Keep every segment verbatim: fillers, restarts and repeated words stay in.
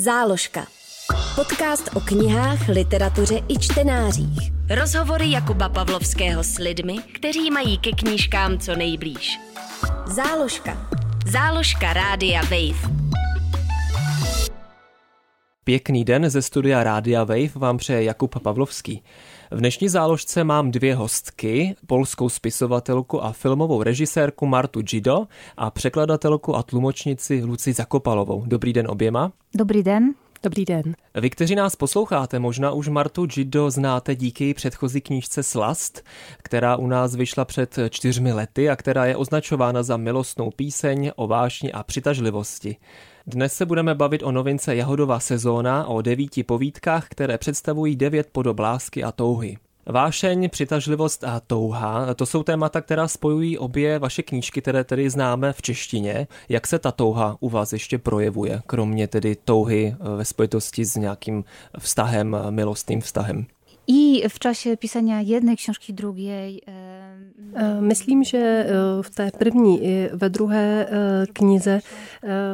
Záložka. Podcast o knihách, literatuře i čtenářích. Rozhovory Jakuba Pavlovského s lidmi, kteří mají ke knížkám co nejblíž. Záložka. Záložka Rádia Wave. Pěkný den ze studia Rádia Wave vám přeje Jakub Pavlovský. V dnešní záložce mám dvě hostky, polskou spisovatelku a filmovou režisérku Martu Dzido a překladatelku a tlumočnici Lucii Zakopalovou. Dobrý den oběma. Dobrý den. Dobrý den. Vy, kteří nás posloucháte, možná už Martu Dzido znáte díky její předchozí knížce Slast, která u nás vyšla před čtyřmi lety a která je označována za milostnou píseň o vášni a přitažlivosti. Dnes se budeme bavit o novince Jahodová sezóna, o devíti povídkách, které představují devět podob lásky a touhy. Vášeň, přitažlivost a touha, to jsou témata, která spojují obě vaše knížky, které tedy známe v češtině. Jak se ta touha u vás ještě projevuje, kromě tedy touhy ve spojitosti s nějakým vztahem, milostným vztahem? I v čase písania jednej książki, drugiej... Myslím, že v té první i ve druhé knize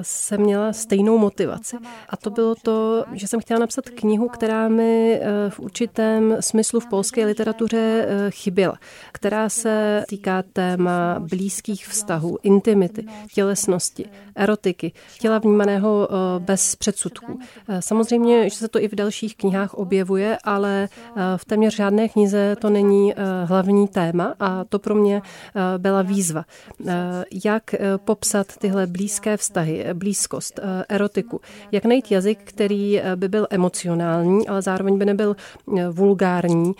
jsem měla stejnou motivaci. A to bylo to, že jsem chtěla napsat knihu, která mi v určitém smyslu v polské literatuře chyběla, která se týká téma blízkých vztahů, intimity, tělesnosti, erotiky, těla vnímaného bez předsudků. Samozřejmě, že se to i v dalších knihách objevuje, ale v téměř žádné knize to není hlavní téma a to pro mě byla výzva. Jak popsat tyhle blízké vztahy, blízkost, erotiku. Jak najít jazyk, který by byl emocionální, ale zároveň by nebyl vulgární.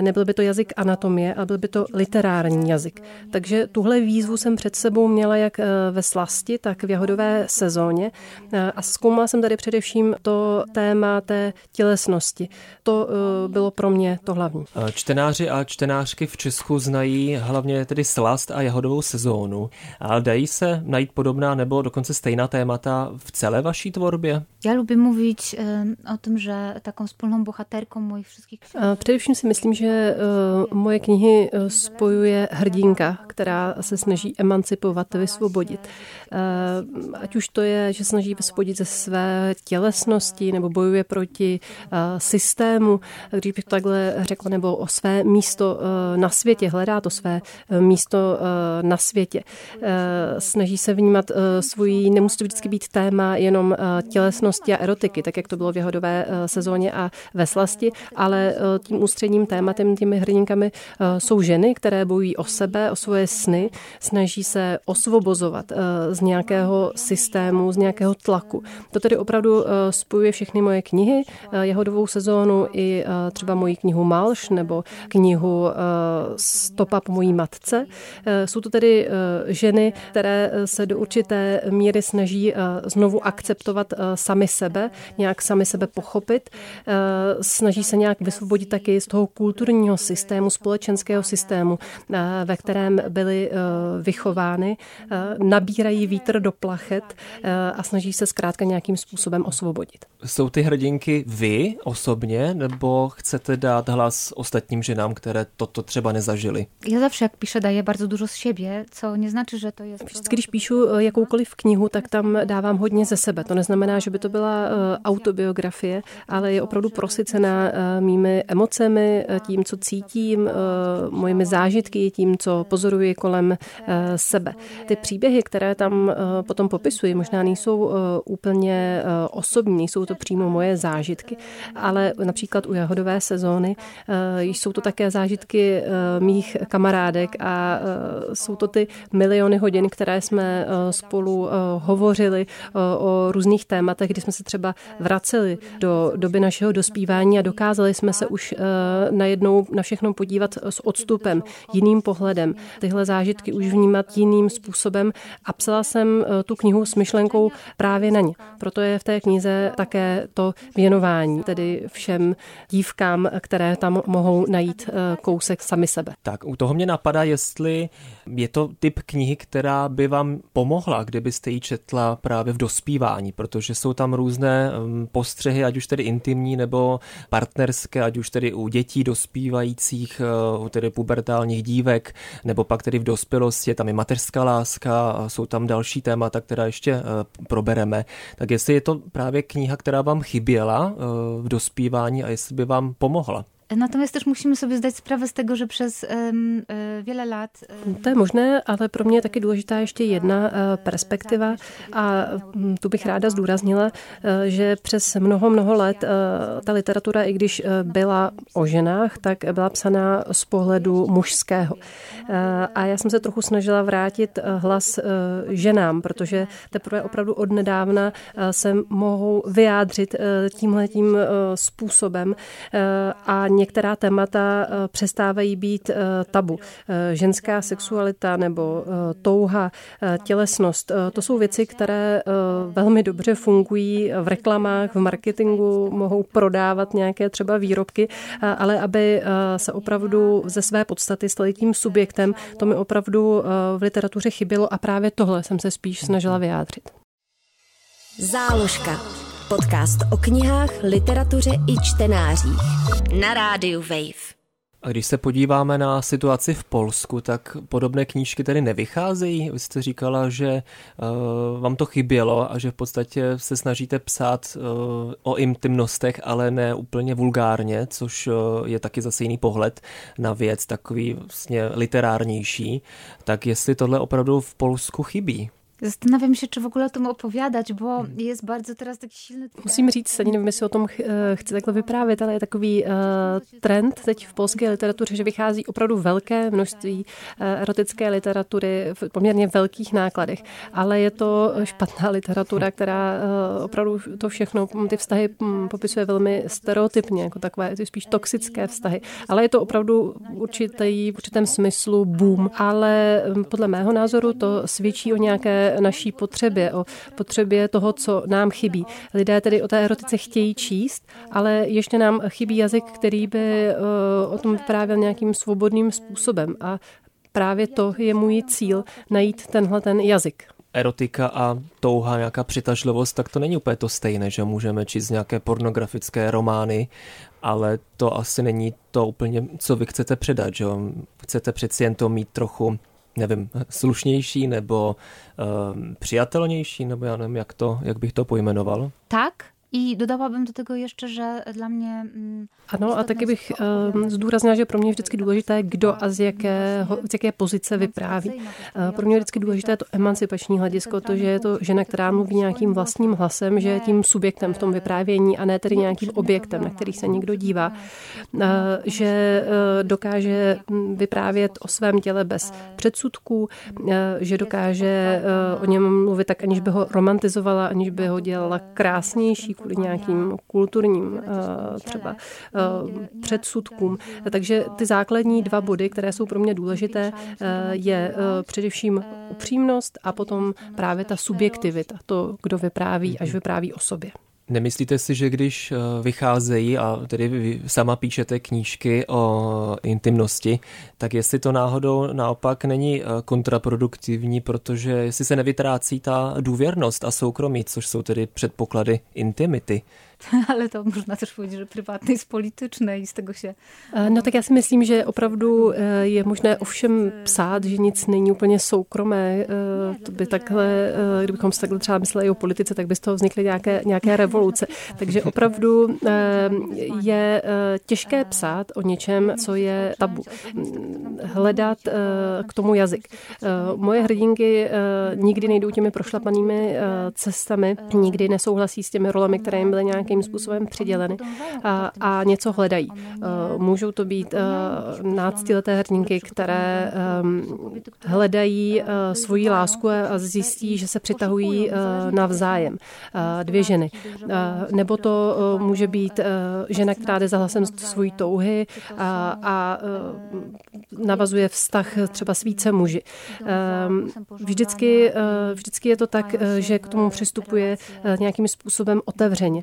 Nebyl by to jazyk anatomie, ale byl by to literární jazyk. Takže tuhle výzvu jsem před sebou měla jak ve Slasti, tak v Jahodové sezóně. A zkoumala jsem tady především to téma té tělesnosti. To bylo pro mě to hlavní. Čtenáři a čtenářky v Česku znají hlavně tedy Slast a Jahodovou sezónu, ale dají se najít podobná nebo dokonce stejná témata v celé vaší tvorbě? Já lubím mluvit o tom, že takovou spolnou bohaterkou mojich všech. Především si myslím, že moje knihy spojuje hrdinka, která se snaží emancipovat, vysvobodit. Ať už to je, že snaží vysvobodit ze své tělesnosti nebo bojuje proti systému, když bych to takhle řekla, nebo o své místo na světě, hledá to své místo na světě. Snaží se vnímat svůj, nemusí to vždycky být téma jenom tělesnosti a erotiky, tak jak to bylo v Jahodové sezóně a ve Slasti, ale tím ústředním tématem, těmi hrdinkami jsou ženy, které bojují o sebe, o svoje sny, snaží se osvobozovat z nějakého systému, z nějakého tlaku. To tedy opravdu spojuje všechny moje knihy, Jahodovou sezónu i třeba moji knihu Malš nebo knihu Stopa po mojí matce. Jsou to tedy ženy, které se do určité míry snaží znovu akceptovat sami sebe, nějak sami sebe pochopit, snaží se nějak vysvobodit taky z toho kulturního systému, společenského systému, ve kterém byly vychovány, nabírají vítr do plachet a snaží se zkrátka nějakým způsobem osvobodit. Jsou ty hrdinky vy osobně, nebo chcete dát hlas ostatním ženám, které toto třeba nezažily? Já zawsze, jak píšu, daję bardzo dużo z siebie, co nie znaczy, že to je... Vždycky, když píšu jakoukoliv knihu, tak tam dávám hodně ze sebe. To neznamená, že by to byla autobiografie, ale je opravdu prosycená mými emocemi, tím, co cítím, mojimi zážitky, tím, co pozoruji kolem sebe. Ty příběhy, které tam potom popisuji, možná nejsou úplně osobní, nejsou to přímo moje zážitky, ale například u Jahodové sezóny jsou to také zážitky mých kamarádek a jsou to ty miliony hodin, které jsme spolu hovořili o různých tématech, kdy jsme se třeba vraceli do doby našeho dospívání a dokázali jsme se už najednou na všechno podívat s odstupem, jiným pohledem, tyhle zážitky už vnímat jiným způsobem a psala jsem tu knihu s myšlenkou právě na ně. Proto je v té knize také to věnování, tedy všem dívkám, které tam mohou najít kousek sami sebe. Tak u toho mě mě napadá, jestli je to typ knihy, která by vám pomohla, kdybyste ji četla právě v dospívání, protože jsou tam různé postřehy, ať už tedy intimní nebo partnerské, ať už tedy u dětí dospívajících, u tedy pubertálních dívek, nebo pak tedy v dospělosti, tam je mateřská láska a jsou tam další témata, která ještě probereme. Tak jestli je to právě kniha, která vám chyběla v dospívání a jestli by vám pomohla. Natomiast też musimy sobie zdać sprawę z tego, że przez um, wiele lat... To je možné, ale pro mě je taky důležitá ještě jedna perspektiva a tu bych ráda zdůraznila, že přes mnoho, mnoho let ta literatura, i když byla o ženách, tak byla psaná z pohledu mužského. A já jsem se trochu snažila vrátit hlas ženám, protože teprve opravdu od nedávna se mohou vyjádřit tímhletím způsobem a některá témata přestávají být tabu. Ženská sexualita nebo touha, tělesnost, to jsou věci, které velmi dobře fungují v reklamách, v marketingu, mohou prodávat nějaké třeba výrobky, ale aby se opravdu ze své podstaty stali tím subjektem, to mi opravdu v literatuře chybělo a právě tohle jsem se spíš snažila vyjádřit. Záložka. Podcast o knihách, literatuře i čtenářích na rádiu Wave. A když se podíváme na situaci v Polsku, tak podobné knížky tady nevycházejí. Vy jste říkala, že uh, vám to chybělo a že v podstatě se snažíte psát uh, o intimnostech, ale ne úplně vulgárně, což uh, je taky zase jiný pohled na věc, takový vlastně literárnější. Tak jestli tohle opravdu v Polsku chybí? Zastanawiam się, czy w ogóle o tym opowiadać, bo jest bardzo teraz taki silny trend. Musím říct, ani nevím, jestli o tom chci takhle vyprávět, ale je takový uh, trend teď v polské literatuře, že vychází opravdu velké množství erotické literatury v poměrně velkých nákladech, ale je to špatná literatura, která uh, opravdu to všechno, ty vztahy popisuje velmi stereotypně, jako takové ty spíš toxické vztahy, ale je to opravdu určitý, v určitém smyslu boom, ale podle mého názoru to svědčí o nějaké naší potřebě, o potřebě toho, co nám chybí. Lidé tedy o té erotice chtějí číst, ale ještě nám chybí jazyk, který by o tom vyprávěl nějakým svobodným způsobem. A právě to je můj cíl, najít tenhle ten jazyk. Erotika a touha, nějaká přitažlivost, tak to není úplně to stejné, že můžeme číst nějaké pornografické romány, ale to asi není to úplně, co vy chcete předat, že jo? Chcete přeci jen to mít trochu nevím, slušnější nebo um, přijatelnější, nebo já nevím, jak, to, jak bych to pojmenoval. Tak? I dodávám do toho ještě, že dla mě... Ano, a taky bych um, zdůraznila, že pro mě je vždycky důležité, kdo a z, jakého, z jaké pozice vypráví. Uh, pro mě je vždycky důležité to emancipační hledisko, to, že je to žena, která mluví nějakým vlastním hlasem, že je tím subjektem v tom vyprávění a ne tedy nějakým objektem, na který se někdo dívá. Uh, že uh, dokáže vyprávět o svém těle bez předsudků, uh, že dokáže uh, o něm mluvit tak, aniž by ho romantizovala, aniž by ho dělala krásnější, kvůli nějakým kulturním třeba předsudkům. Takže ty základní dva body, které jsou pro mě důležité, je především upřímnost a potom právě ta subjektivita, to, kdo vypráví, až vypráví o sobě. Nemyslíte si, že když vycházejí a tedy vy sama píšete knížky o intimnosti, tak jestli to náhodou naopak není kontraproduktivní, protože jestli se nevytrácí ta důvěrnost a soukromí, což jsou tedy předpoklady intimity? Ale to možná też powiedzieć, že privátní z političné i z toho se... No tak já si myslím, že opravdu je možné ovšem psát, že nic není úplně soukromé. To by takhle, kdybychom se takhle třeba mysleli o politice, tak by z toho vznikly nějaké, nějaké revoluce. Takže opravdu je těžké psát o něčem, co je tabu. Hledat k tomu jazyk. Moje hrdinky nikdy nejdou těmi prošlapanými cestami, nikdy nesouhlasí s těmi rolemi, které jim byly nějaké jakým způsobem přiděleny a, a něco hledají. Můžou to být náctileté hrdinky, které hledají svoji lásku a zjistí, že se přitahují navzájem dvě ženy. Nebo to může být žena, která jde za hlasem svojí touhy a, a navazuje vztah třeba s více muži. Vždycky, vždycky je to tak, že k tomu přistupuje nějakým způsobem otevřeně.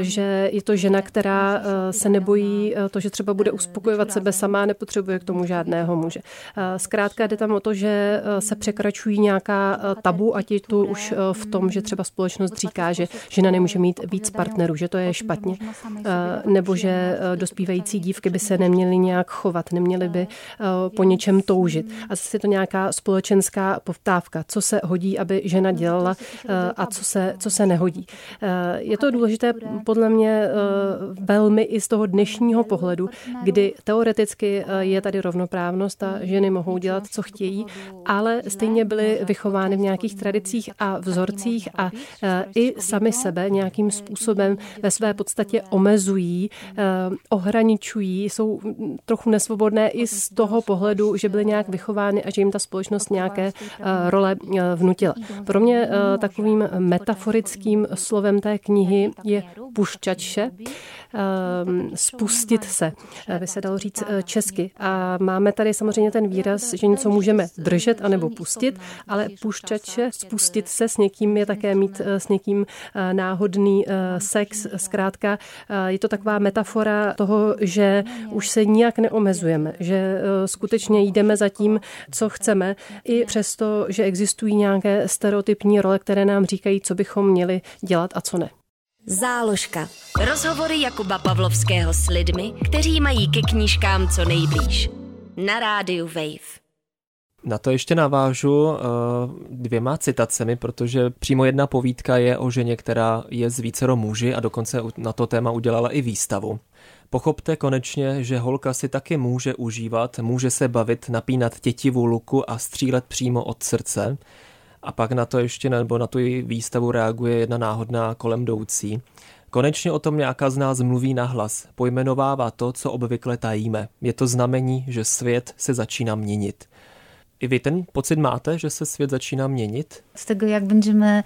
že je to žena, která se nebojí to, že třeba bude uspokojovat sebe sama, nepotřebuje k tomu žádného muže. Zkrátka jde tam o to, že se překračují nějaká tabu, ať je to už v tom, že třeba společnost říká, že žena nemůže mít víc partnerů, že to je špatně, nebo že dospívající dívky by se neměly nějak chovat, neměly by po něčem toužit. A zase je to nějaká společenská poptávka, co se hodí, aby žena dělala a co se, co se nehodí. Je to důležité podle mě velmi i z toho dnešního pohledu, kdy teoreticky je tady rovnoprávnost a ženy mohou dělat, co chtějí, ale stejně byly vychovány v nějakých tradicích a vzorcích a i sami sebe nějakým způsobem ve své podstatě omezují, ohraničují, jsou trochu nesvobodné i z toho pohledu, že byly nějak vychovány a že jim ta společnost nějaké role vnutila. Pro mě takovým metaforickým slovem té knihy je pušťače, spustit se, by se dalo říct česky. A máme tady samozřejmě ten výraz, že něco můžeme držet anebo pustit, ale pušťače, spustit se s někým je také mít s někým náhodný sex. Zkrátka je to taková metafora toho, že už se nijak neomezujeme, že skutečně jdeme za tím, co chceme, i přesto, že existují nějaké stereotypní role, které nám říkají, co bychom měli dělat a co ne. Záložka. Rozhovory Jakuba Pavlovského s lidmi, kteří mají ke knížkám co nejblíž. Na rádiu Wave. Na to ještě navážu dvěma citacemi, protože přímo jedna povídka je o ženě, která je z vícero muži a dokonce na to téma udělala i výstavu. Pochopte konečně, že holka si taky může užívat, může se bavit, napínat tětivu luku a střílet přímo od srdce. A pak na to ještě, nebo na tu výstavu reaguje jedna náhodná kolem jdoucí. Konečně o tom nějaká z nás mluví nahlas, pojmenovává to, co obvykle tajíme. Je to znamení, že svět se začíná měnit. I vy ten pocit máte, že se svět začíná měnit? Z tego, jak będziemy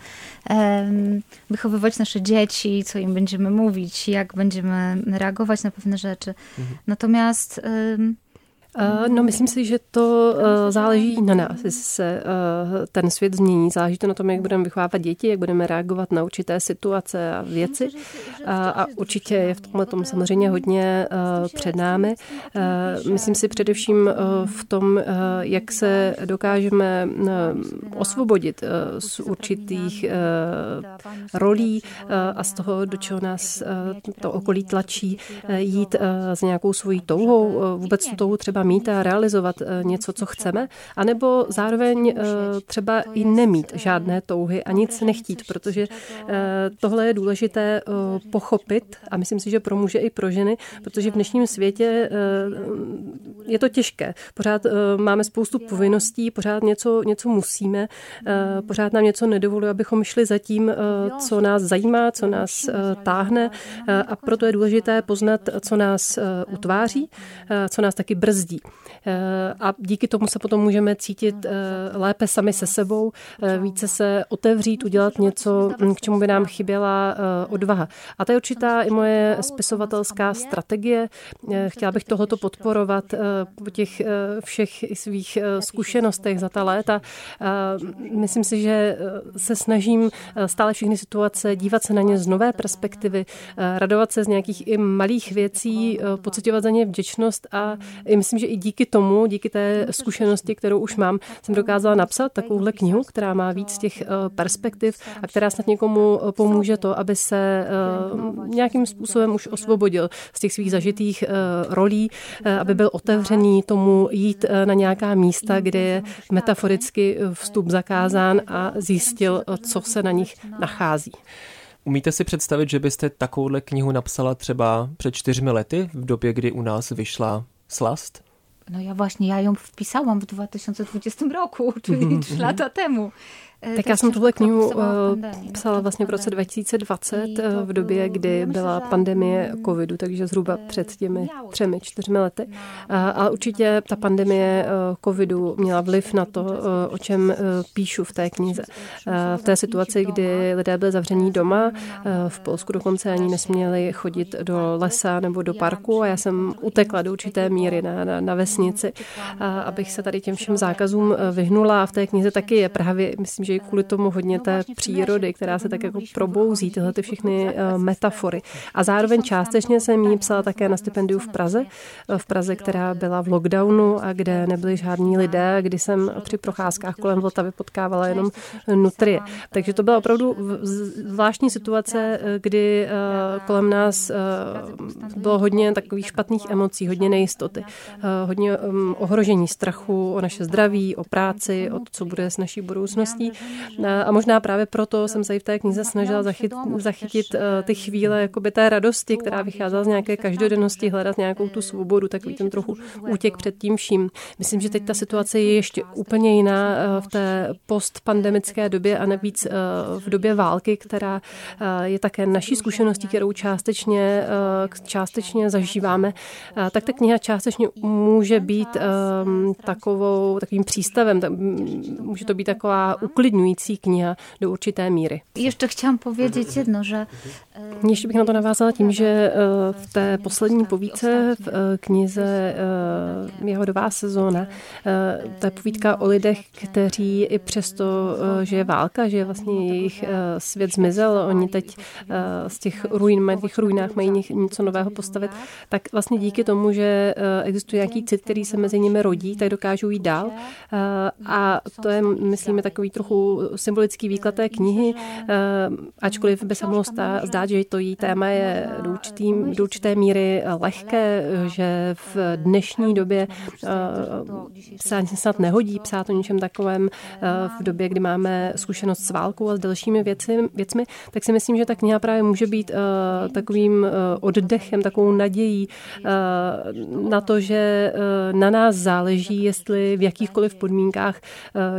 um, wychowywać nasze dzieci, co im będziemy mówić, jak będziemy reagować na pewne rzeczy. Mhm. Natomiast... Um, No, myslím si, že to záleží na nás, jestli se ten svět změní. Záleží to na tom, jak budeme vychovávat děti, jak budeme reagovat na určité situace a věci. A určitě je v tomhle tom samozřejmě hodně před námi. Myslím si především v tom, jak se dokážeme osvobodit z určitých rolí a z toho, do čeho nás to okolí tlačí, jít s nějakou svojí touhou, vůbec tu touhu třeba mít a realizovat něco, co chceme, anebo zároveň třeba i nemít žádné touhy a nic nechtít, protože tohle je důležité pochopit a myslím si, že pro muže i pro ženy, protože v dnešním světě je to těžké. Pořád máme spoustu povinností, pořád něco, něco musíme, pořád nám něco nedovoluje, abychom šli za tím, co nás zajímá, co nás táhne a proto je důležité poznat, co nás utváří, co nás taky brzdí. A díky tomu se potom můžeme cítit lépe sami se sebou, více se otevřít, udělat něco, k čemu by nám chyběla odvaha. A to je určitá i moje spisovatelská strategie. Chtěla bych tohleto podporovat po těch všech svých zkušenostech za ta léta. Myslím si, že se snažím stále všechny situace, dívat se na ně z nové perspektivy, radovat se z nějakých i malých věcí, pociťovat za ně vděčnost a myslím, že i díky tomu, díky té zkušenosti, kterou už mám, jsem dokázala napsat takovouhle knihu, která má víc těch perspektiv a která snad někomu pomůže to, aby se nějakým způsobem už osvobodil z těch svých zažitých rolí, aby byl otevřený tomu jít na nějaká místa, kde je metaforicky vstup zakázán a zjistil, co se na nich nachází. Umíte si představit, že byste takovouhle knihu napsala třeba před čtyřmi lety, v době, kdy u nás vyšla Slast? No ja właśnie, ja ją wpisałam w dwa tysiące dwudziestym roku, czyli trzy lata temu. Tak já jsem tuhle knihu psala vlastně v roce dva tisíce dvacet, v době, kdy byla pandemie covidu, takže zhruba před těmi třemi, čtyřmi lety. Ale určitě ta pandemie covidu měla vliv na to, o čem píšu v té knize. V té situaci, kdy lidé byli zavření doma, v Polsku dokonce ani nesměli chodit do lesa nebo do parku a já jsem utekla do určité míry na, na, na vesnici, abych se tady těm všem zákazům vyhnula. A v té knize taky je právě, myslím, že je kvůli tomu hodně té přírody, která se tak jako probouzí, tyhle ty všechny metafory. A zároveň částečně jsem jí psala také na stipendiu v Praze, v Praze, která byla v lockdownu a kde nebyli žádní lidé, kdy jsem při procházkách kolem Vltavy potkávala jenom nutrie. Takže to byla opravdu zvláštní situace, kdy kolem nás bylo hodně takových špatných emocí, hodně nejistoty, hodně ohrožení, strachu o naše zdraví, o práci, o to, co bude s naší budoucností. A možná právě proto jsem se i v té knize snažila zachyt, zachytit ty chvíle jakoby té radosti, která vycházela z nějaké každodennosti, hledat nějakou tu svobodu, takový ten trochu útěk před tím vším. Myslím, že teď ta situace je ještě úplně jiná v té postpandemické době a navíc v době války, která je také naší zkušeností, kterou částečně, částečně zažíváme. Tak ta kniha částečně může být takovou, takovým přístavem, může to být taková uklidňující kniha do určité míry. Ještě chtěla povědět jedno, že... Ještě bych na to navázala tím, že v té poslední povídce v knize Jahodová sezóna, to je povídka o lidech, kteří i přesto, že je válka, že vlastně jejich svět zmizel, oni teď z těch ruin, těch ruinách mají něco nového postavit, tak vlastně díky tomu, že existuje nějaký cit, který se mezi nimi rodí, tak dokážou jít dál. A to je, myslíme, takový trochu symbolický výklad té knihy, ačkoliv by se mohlo zdát, že to její téma je do určité, do určité míry lehké, že v dnešní době se snad nehodí psát o něčem takovém v době, kdy máme zkušenost s válkou a s dalšími věci, věcmi, tak si myslím, že ta kniha právě může být takovým oddechem, takovou nadějí na to, že na nás záleží, jestli v jakýchkoliv podmínkách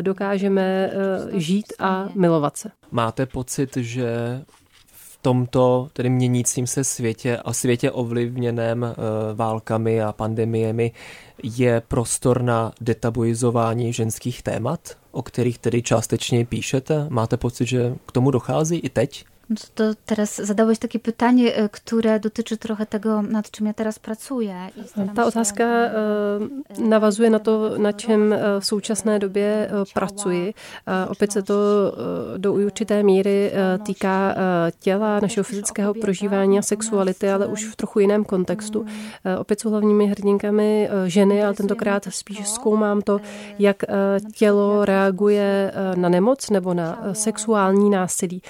dokážeme žít a milovat se. Máte pocit, že v tomto tedy měnícím se světě a světě ovlivněném válkami a pandemiemi je prostor na detabuizování ženských témat, o kterých tedy částečně píšete? Máte pocit, že k tomu dochází i teď? To teraz zadałeś takie pytanie, które dotyczy trochę tego, nad czym ja teraz pracuję. Ta otázka navazuje na to, na čem v současné době pracuji. Opět se to do určité míry týká těla, našeho fyzického prožívání a sexuality, ale už v trochu jiném kontextu. Opět jsou hlavními hrdinkami ženy, ale tentokrát spíš zkoumám to, jak tělo reaguje na nemoc nebo na sexuální násilí.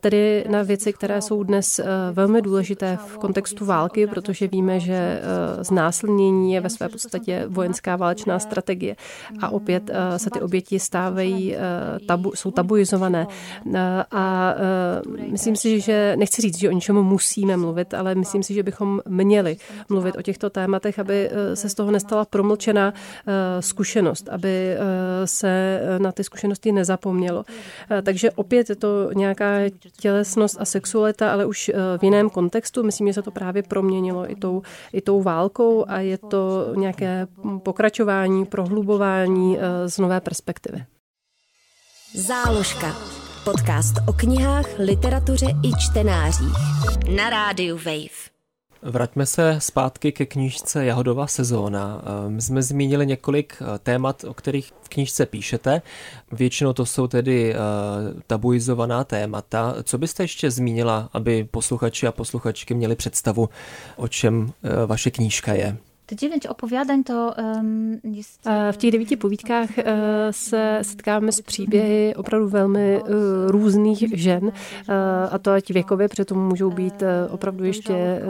Tedy na věci, které jsou dnes velmi důležité v kontextu války, protože víme, že znásilnění je ve své podstatě vojenská válečná strategie a opět se ty oběti stávají, tabu, jsou tabuizované. A myslím si, že nechci říct, že o ničem musíme mluvit, ale myslím si, že bychom měli mluvit o těchto tématech, aby se z toho nestala promlčená zkušenost, aby se na ty zkušenosti nezapomnělo. Takže opět je to nějaká tělesnost a sexualita, ale už v jiném kontextu. Myslím, že se to právě proměnilo i tou, i tou válkou a je to nějaké pokračování, prohlubování z nové perspektivy. Záložka. Podcast o knihách, literatuře i čtenářích. Na rádiu Wave. Vraťme se zpátky ke knížce Jahodová sezóna. My jsme zmínili několik témat, o kterých v knížce píšete. Většinou to jsou tedy tabuizovaná témata. Co byste ještě zmínila, aby posluchači a posluchačky měli představu, o čem vaše knížka je? V těch devíti povídkách se setkáme s příběhy opravdu velmi různých žen, a to ať věkově, protože tomu můžou být opravdu ještě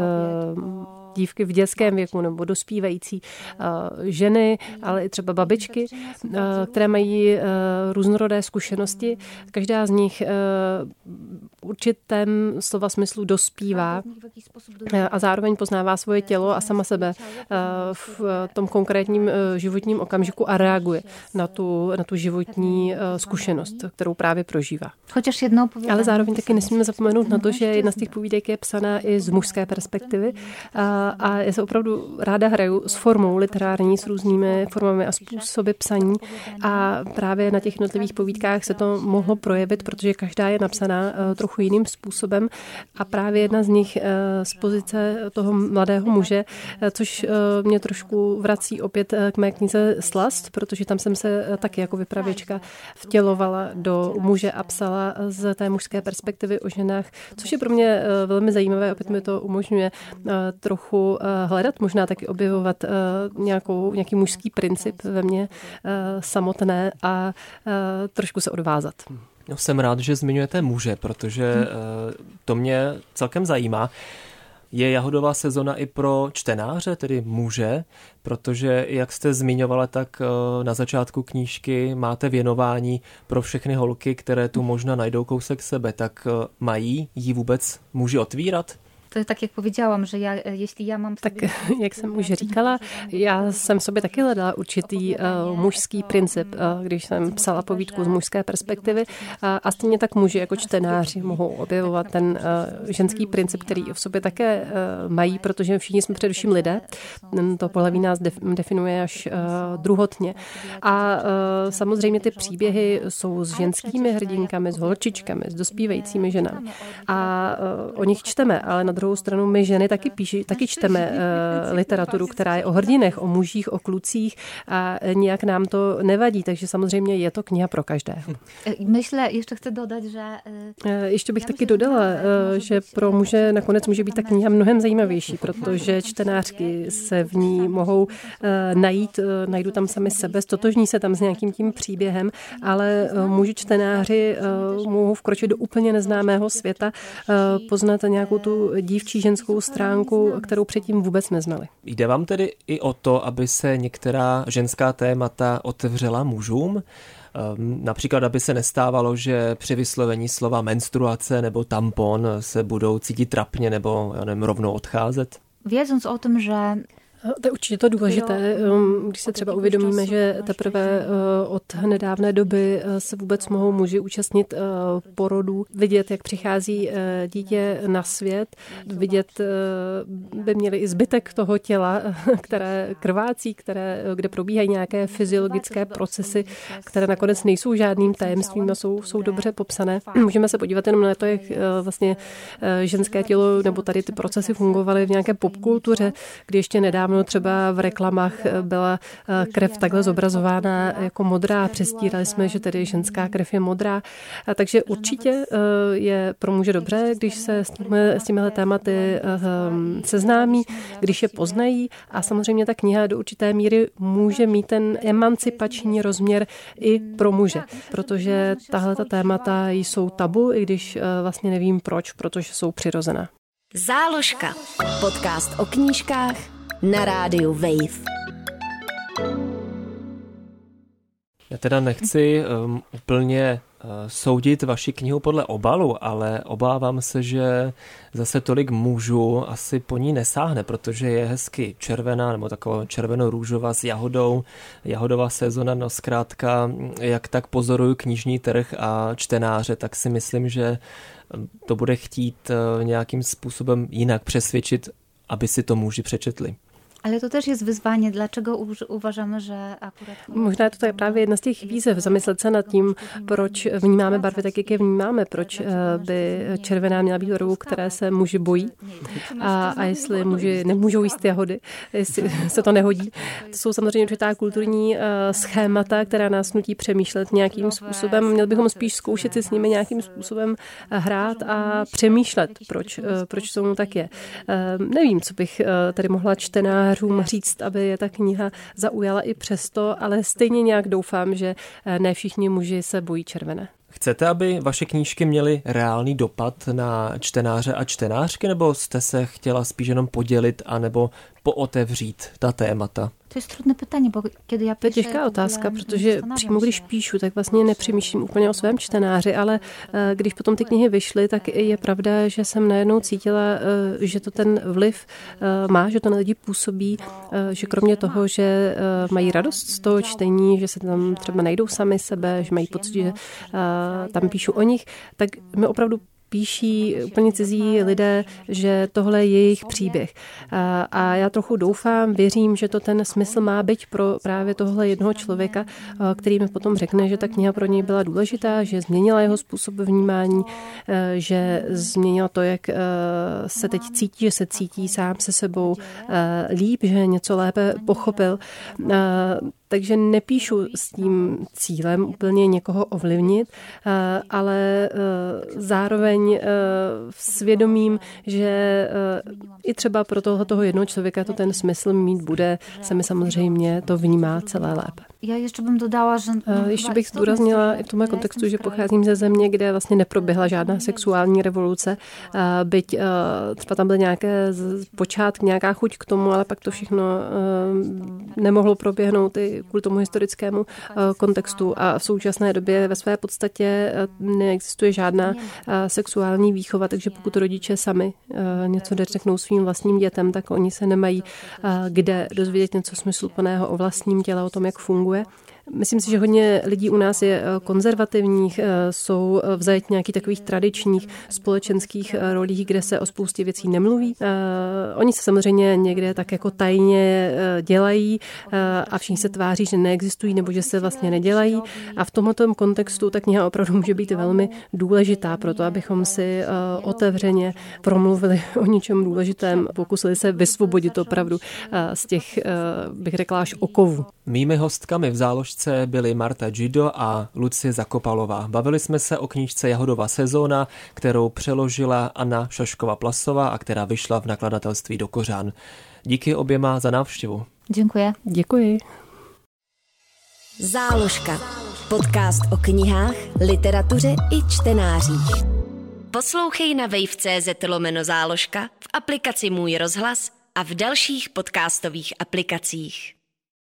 dívky v dětském věku nebo dospívající ženy, ale i třeba babičky, které mají různorodé zkušenosti. Každá z nich v určitém slova smyslu dospívá a zároveň poznává svoje tělo a sama sebe v tom konkrétním životním okamžiku a reaguje na tu, na tu životní zkušenost, kterou právě prožívá. Ale zároveň taky nesmíme zapomenout na to, že jedna z těch povídek je psaná i z mužské perspektivy. a já se opravdu ráda hraju s formou literární, s různými formami a způsoby psaní a právě na těch jednotlivých povídkách se to mohlo projevit, protože každá je napsaná trochu jiným způsobem a právě jedna z nich z pozice toho mladého muže, což mě trošku vrací opět k mé knize Slast, protože tam jsem se taky jako vypravěčka vtělovala do muže a psala z té mužské perspektivy o ženách, což je pro mě velmi zajímavé, opět mi to umožňuje trochu hledat, možná taky objevovat nějakou, nějaký mužský princip ve mně samotné a trošku se odvázat. No, jsem rád, že zmiňujete muže, protože to mě celkem zajímá. Je Jahodová sezóna i pro čtenáře, tedy muže, protože, jak jste zmiňovala, tak na začátku knížky máte věnování pro všechny holky, které tu možná najdou kousek sebe, tak mají ji vůbec muži otvírat? To je tak, jak povědělám, že já, jestli já mám... Tak, jak jsem už říkala, já jsem sobě taky hledala určitý uh, mužský princip, uh, když jsem psala povídku z mužské perspektivy uh, a stejně tak muži jako čtenáři mohou objevovat ten uh, ženský princip, který v sobě také uh, mají, protože všichni jsme především lidé. To pohlaví nás def- definuje až uh, druhotně. A uh, samozřejmě ty příběhy jsou s ženskými hrdinkami, s holčičkami, s dospívajícími ženami. A uh, o nich čteme, ale na druhou Na druhou stranu my ženy taky píši, taky čteme uh, literaturu, která je o hrdinech, o mužích, o klucích a nijak nám to nevadí, takže samozřejmě je to kniha pro každého. Myslím, ještě chci dodat, že... Uh, ještě bych taky dodala, uh, že pro muže nakonec může být ta kniha mnohem zajímavější, protože čtenářky se v ní mohou uh, najít, uh, najdu tam sami sebe, stotožní se tam s nějakým tím příběhem, ale uh, muži čtenáři uh, mohou vkročit do úplně neznámého světa, uh, poznat nějakou tu dívčí ženskou stránku, kterou předtím vůbec neznali. Jde vám tedy i o to, aby se některá ženská témata otevřela mužům? Například, aby se nestávalo, že při vyslovení slova menstruace nebo tampon se budou cítit trapně nebo já nevím, rovnou odcházet? Věząc o tom, že... To je určitě to důležité, když se třeba uvědomíme, že teprve od nedávné doby se vůbec mohou muži účastnit porodů, vidět, jak přichází dítě na svět, vidět by měli i zbytek toho těla, které krvácí, které, kde probíhají nějaké fyziologické procesy, které nakonec nejsou žádným tajemstvím a jsou, jsou dobře popsané. Můžeme se podívat jenom na to, jak vlastně ženské tělo nebo tady ty procesy fungovaly v nějaké popkultuře, kdy ještě nedávno třeba v reklamách byla krev takhle zobrazována jako modrá. Přestírali jsme, že tedy ženská krev je modrá. A takže určitě je pro muže dobře, když se s, tím, s těmihle tématy seznámí, když je poznají. A samozřejmě ta kniha do určité míry může mít ten emancipační rozměr i pro muže. Protože tahle ta témata jsou tabu, i když vlastně nevím proč, protože jsou přirozená. Záložka. Podcast o knížkách na rádiu Wave. Já teda nechci um, úplně uh, soudit vaši knihu podle obalu, ale obávám se, že zase tolik mužů asi po ní nesáhne, protože je hezky červená, nebo taková červeno-růžová s jahodou, jahodová sezóna, no zkrátka, jak tak pozoruju knižní trh a čtenáře, tak si myslím, že to bude chtít uh, nějakým způsobem jinak přesvědčit, aby si to muži přečetli. Ale to tež je vyzvání, dlaczego uważamy, že akurat... Možná to je právě jedna z těch výzev, zamyslet se nad tím, proč vnímáme barvy tak, jak je vnímáme, proč by červená měla být barvou, které se muži bojí a, a jestli muži nemůžou jíst jahody, jestli se to nehodí. To jsou samozřejmě určitá kulturní schémata, která nás nutí přemýšlet nějakým způsobem. Měli bychom spíš zkoušet si s nimi nějakým způsobem hrát a přemýšlet, proč, proč tomu tak je. Nevím, co bych tady mohla čtená říct, aby je ta kniha zaujala i přesto, ale stejně nějak doufám, že ne všichni muži se bojí červené. Chcete, aby vaše knížky měly reálný dopad na čtenáře a čtenářky, nebo jste se chtěla spíš jenom podělit anebo pootevřít ta témata? To je trudné pytanie, bo kiedy ja piszę, to je těžká otázka, protože přímo když píšu, tak vlastně nepřemýšlím úplně o svém čtenáři, ale když potom ty knihy vyšly, tak je pravda, že jsem najednou cítila, že to ten vliv má, že to na lidi působí, že kromě toho, že mají radost z toho čtení, že se tam třeba najdou sami sebe, že mají pocit, že tam píšu o nich, tak mi opravdu píší úplně cizí lidé, že tohle je jejich příběh. A, a já trochu doufám, věřím, že to ten smysl má být pro právě tohle jednoho člověka, který mi potom řekne, že ta kniha pro něj byla důležitá, že změnila jeho způsob vnímání, že změnila to, jak se teď cítí, že se cítí sám se sebou líp, že něco lépe pochopil. Takže nepíšu s tím cílem úplně někoho ovlivnit, ale zároveň svědomím, že i třeba pro tohoto jednoho člověka to ten smysl mít bude, se mi samozřejmě to vnímá celé lépe. Já ještě bych dodala, že... Ještě bych zdůraznila i v tomhle kontextu, že pocházím ze země, kde vlastně neproběhla žádná sexuální revoluce, byť třeba tam byl nějaké počátk, nějaká chuť k tomu, ale pak to všechno nemohlo proběhnout i kvůli tomu historickému kontextu a v současné době ve své podstatě neexistuje žádná sexuální výchova, takže pokud rodiče sami něco řeknou svým vlastním dětem, tak oni se nemají kde dozvědět něco smysluplného o vlastním těle, o tom, jak funguje. Myslím si, že hodně lidí u nás je konzervativních, jsou v zajetí nějakých takových tradičních společenských rolích, kde se o spoustě věcí nemluví. Oni se samozřejmě někde tak jako tajně dělají a všichni se tváří, že neexistují nebo že se vlastně nedělají. A v tomto kontextu ta kniha opravdu může být velmi důležitá pro to, abychom si otevřeně promluvili o něčem důležitém, pokusili se vysvobodit opravdu z těch, bych řekla, až okovů. Mými hostkami v záložce byly Marta Dzido a Lucie Zakopalová. Bavili jsme se o knížce Jahodová sezóna, kterou přeložila Anna Šašková-Plasová a která vyšla v nakladatelství Dokorán. Díky oběma za návštěvu. Děkuji. Děkuji. Záložka. Podcast o knihách, literatuře i čtenářích. Poslouchej na wave.cz lomeno záložka, v aplikaci Můj rozhlas a v dalších podcastových aplikacích.